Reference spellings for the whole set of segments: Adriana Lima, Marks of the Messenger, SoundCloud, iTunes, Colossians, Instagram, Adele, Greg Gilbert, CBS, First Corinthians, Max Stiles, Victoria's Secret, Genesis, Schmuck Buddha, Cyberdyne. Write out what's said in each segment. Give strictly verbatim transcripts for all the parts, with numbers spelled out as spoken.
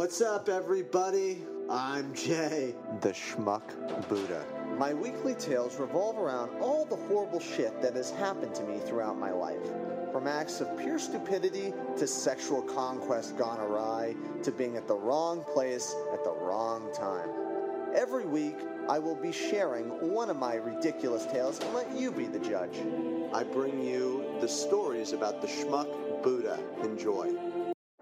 What's up, everybody? I'm Jay, the Schmuck Buddha. My weekly tales revolve around all the horrible shit that has happened to me throughout my life. From acts of pure stupidity to sexual conquest gone awry to being at the wrong place at the wrong time. Every week, I will be sharing one of my ridiculous tales and let you be the judge. I bring you the stories about the Schmuck Buddha. Enjoy.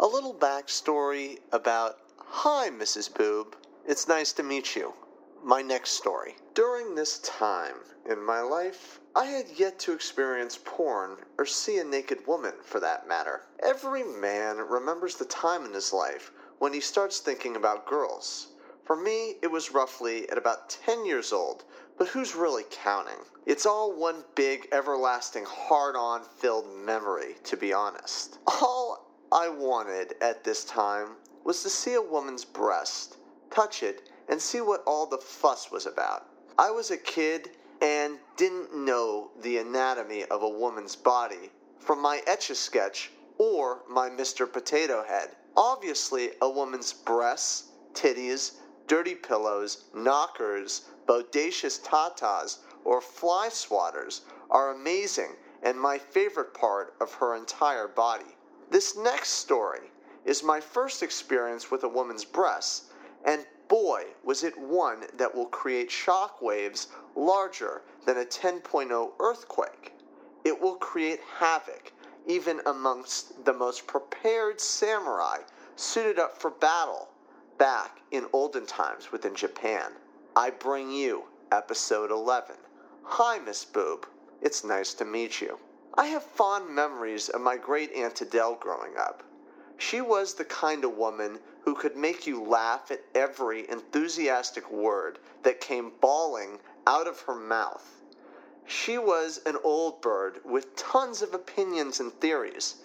A little backstory about, hi, Missus Boob, it's nice to meet you. My next story. During this time in my life, I had yet to experience porn or see a naked woman, for that matter. Every man remembers the time in his life when he starts thinking about girls. For me, it was roughly at about ten years old, but who's really counting? It's all one big, everlasting, hard-on filled memory, to be honest. All I wanted at this time was to see a woman's breast, touch it, and see what all the fuss was about. I was a kid and didn't know the anatomy of a woman's body from my Etch-a-Sketch or my Mister Potato Head. Obviously, a woman's breasts, titties, dirty pillows, knockers, bodacious tatas, or fly swatters are amazing and my favorite part of her entire body. This next story is my first experience with a woman's breasts, and boy, was it one that will create shock waves larger than a ten point oh earthquake. It will create havoc, even amongst the most prepared samurai suited up for battle back in olden times within Japan. I bring you episode eleven. Hi, Miss Boob. It's nice to meet you. I have fond memories of my great Aunt Adele growing up. She was the kind of woman who could make you laugh at every enthusiastic word that came bawling out of her mouth. She was an old bird with tons of opinions and theories.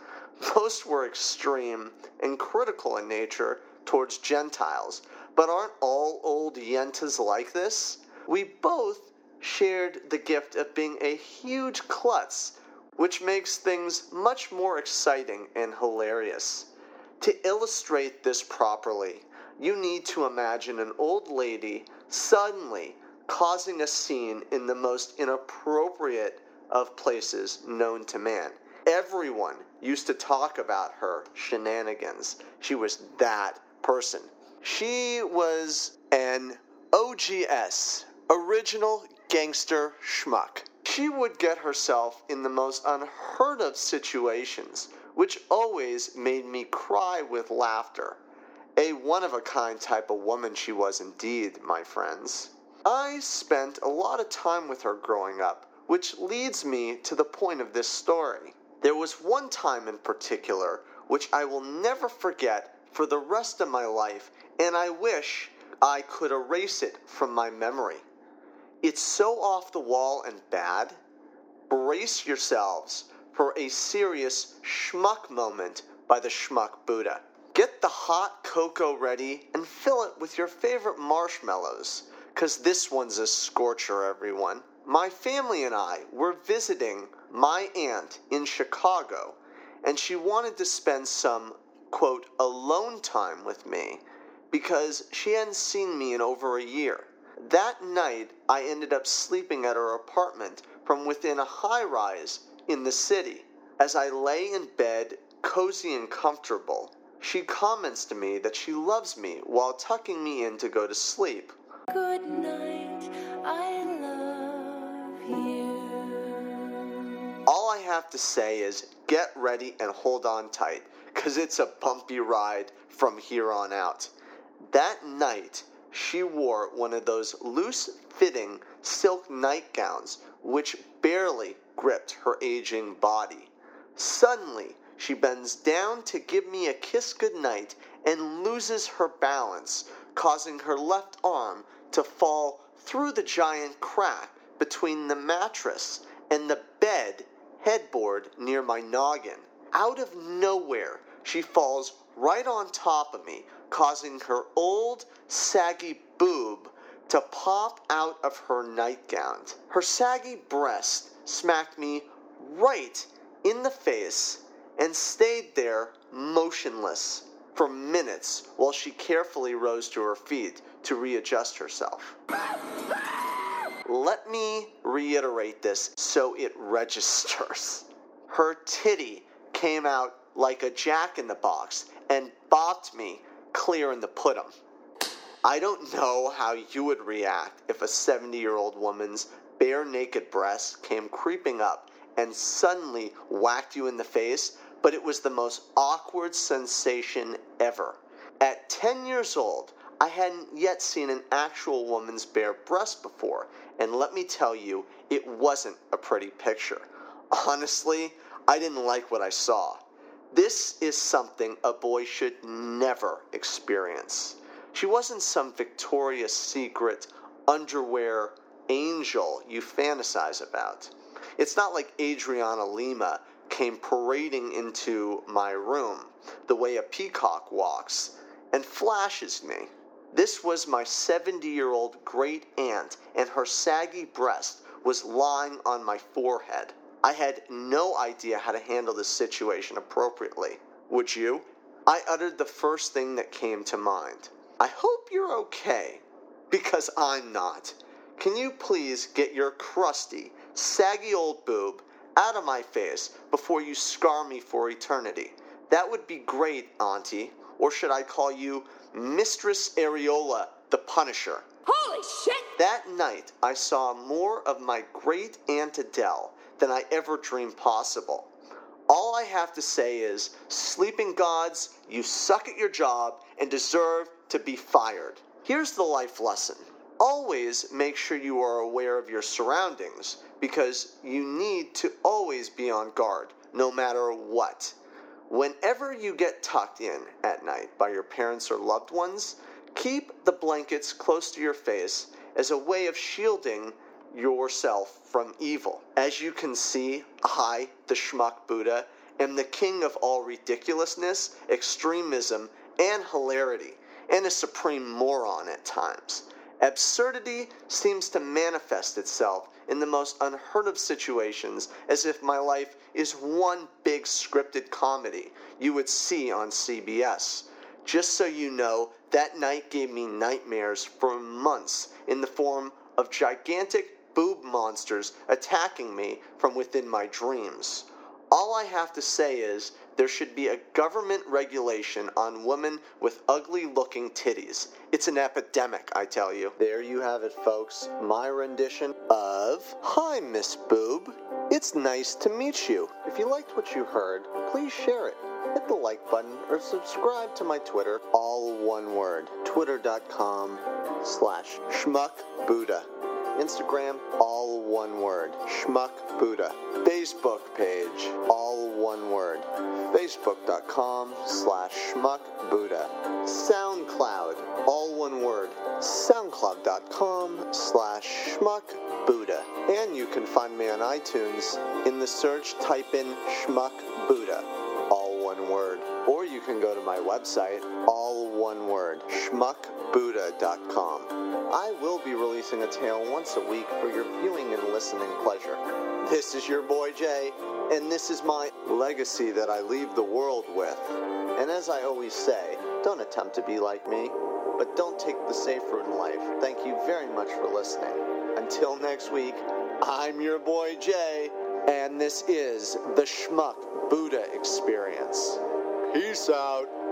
Most were extreme and critical in nature towards Gentiles, but aren't all old yentas like this? We both shared the gift of being a huge klutz, which makes things much more exciting and hilarious. To illustrate this properly, you need to imagine an old lady suddenly causing a scene in the most inappropriate of places known to man. Everyone used to talk about her shenanigans. She was that person. She was an O G S, original gangster schmuck. She would get herself in the most unheard of situations, which always made me cry with laughter. A one-of-a-kind type of woman she was indeed, my friends. I spent a lot of time with her growing up, which leads me to the point of this story. There was one time in particular which I will never forget for the rest of my life, and I wish I could erase it from my memory. It's so off the wall and bad. Brace yourselves for a serious schmuck moment by the Schmuck Buddha. Get the hot cocoa ready and fill it with your favorite marshmallows, because this one's a scorcher, everyone. My family and I were visiting my aunt in Chicago, and she wanted to spend some, quote, alone time with me because she hadn't seen me in over a year. That night, I ended up sleeping at her apartment from within a high-rise in the city. As I lay in bed, cozy and comfortable, she comments to me that she loves me while tucking me in to go to sleep. Good night, I love you. All I have to say is get ready and hold on tight, because it's a bumpy ride from here on out. That night, she wore one of those loose-fitting silk nightgowns which barely gripped her aging body. Suddenly, she bends down to give me a kiss goodnight and loses her balance, causing her left arm to fall through the giant crack between the mattress and the bed headboard near my noggin. Out of nowhere, she falls right on top of me, causing her old, saggy boob to pop out of her nightgown. Her saggy breast smacked me right in the face and stayed there motionless. for minutes while she carefully rose to her feet to readjust herself. Let me reiterate this so it registers. Her titty came out like a jack-in-the-box and bopped me clear in the pudding. I don't know how you would react if a seventy-year-old woman's bare naked breasts came creeping up and suddenly whacked you in the face, but it was the most awkward sensation ever. At ten years old, I hadn't yet seen an actual woman's bare breast before, and let me tell you, it wasn't a pretty picture. Honestly, I didn't like what I saw. This is something a boy should never experience. She wasn't some Victoria's Secret underwear angel you fantasize about. It's not like Adriana Lima came parading into my room the way a peacock walks and flashes me. This was my seventy-year-old great aunt, and her saggy breast was lying on my forehead. I had no idea how to handle this situation appropriately. Would you? I uttered the first thing that came to mind. I hope you're okay, because I'm not. Can you please get your crusty, saggy old boob out of my face before you scar me for eternity? That would be great, Auntie. Or should I call you Mistress Areola the Punisher? Holy shit! That night, I saw more of my great Aunt Adele than I ever dreamed possible. All I have to say is, sleeping gods, you suck at your job and deserve to be fired. Here's the life lesson. Always make sure you are aware of your surroundings, because you need to always be on guard, no matter what. Whenever you get tucked in at night by your parents or loved ones, keep the blankets close to your face as a way of shielding yourself from evil. As you can see, I, the Schmuck Buddha, am the king of all ridiculousness, extremism, and hilarity, and a supreme moron at times. Absurdity seems to manifest itself in the most unheard of situations, as if my life is one big scripted comedy you would see on C B S. Just so you know, that night gave me nightmares for months in the form of gigantic boob monsters attacking me from within my dreams. All I have to say is there should be a government regulation on women with ugly-looking titties. It's an epidemic, I tell you. There you have it, folks. My rendition of Hi, Miss Boob. It's nice to meet you. If you liked what you heard, please share it. Hit the like button or subscribe to my Twitter, all one word, twitter.com slash schmuckbuddha. Instagram, all one word, schmuckbuddha. Facebook page, all one word, facebook.com slash schmuckbuddha. SoundCloud, all one word, soundcloud.com slash schmuckbuddha. And you can find me on iTunes. In the search, type in schmuckbuddha, one word. Or you can go to my website, all one word, schmuck buddha dot com. I will be releasing a tale once a week for your viewing and listening pleasure. This is your boy Jay, and this is my legacy that I leave the world with. And as I always say, don't attempt to be like me, but don't take the safe route in life. Thank you very much for listening. Until next week, I'm your boy Jay, and this is the Schmuck Buddha Experience. Peace out.